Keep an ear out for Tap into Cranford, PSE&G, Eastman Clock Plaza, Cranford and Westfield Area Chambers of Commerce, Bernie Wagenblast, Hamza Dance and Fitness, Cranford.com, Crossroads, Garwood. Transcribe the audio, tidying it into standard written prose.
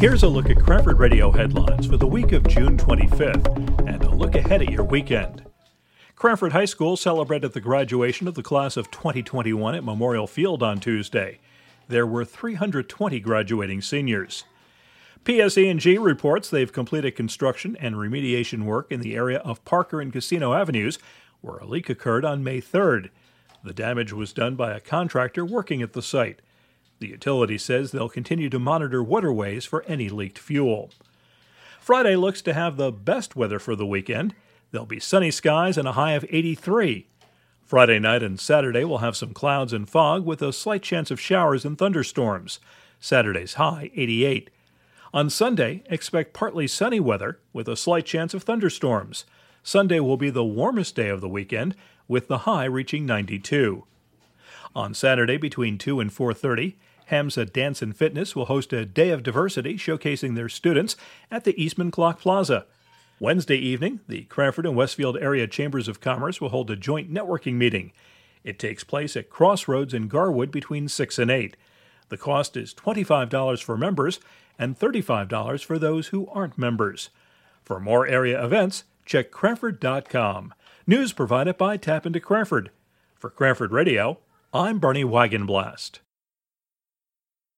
Here's a look at Cranford Radio headlines for the week of June 25th and a look ahead at your weekend. Cranford High School celebrated the graduation of the class of 2021 at Memorial Field on Tuesday. There were 320 graduating seniors. PSE&G reports they've completed construction and remediation work in the area of Parker and Casino Avenues, where a leak occurred on May 3rd. The damage was done by a contractor working at the site. The utility says they'll continue to monitor waterways for any leaked fuel. Friday looks to have the best weather for the weekend. There'll be sunny skies and a high of 83. Friday night and Saturday will have some clouds and fog with a slight chance of showers and thunderstorms. Saturday's high, 88. On Sunday, expect partly sunny weather with a slight chance of thunderstorms. Sunday will be the warmest day of the weekend, with the high reaching 92. On Saturday between 2 and 4:30, Hamza Dance and Fitness will host a Day of Diversity showcasing their students at the Eastman Clock Plaza. Wednesday evening, the Cranford and Westfield Area Chambers of Commerce will hold a joint networking meeting. It takes place at Crossroads in Garwood between 6 and 8. The cost is $25 for members and $35 for those who aren't members. For more area events, check Cranford.com. News provided by Tap into Cranford. For Cranford Radio, I'm Bernie Wagenblast.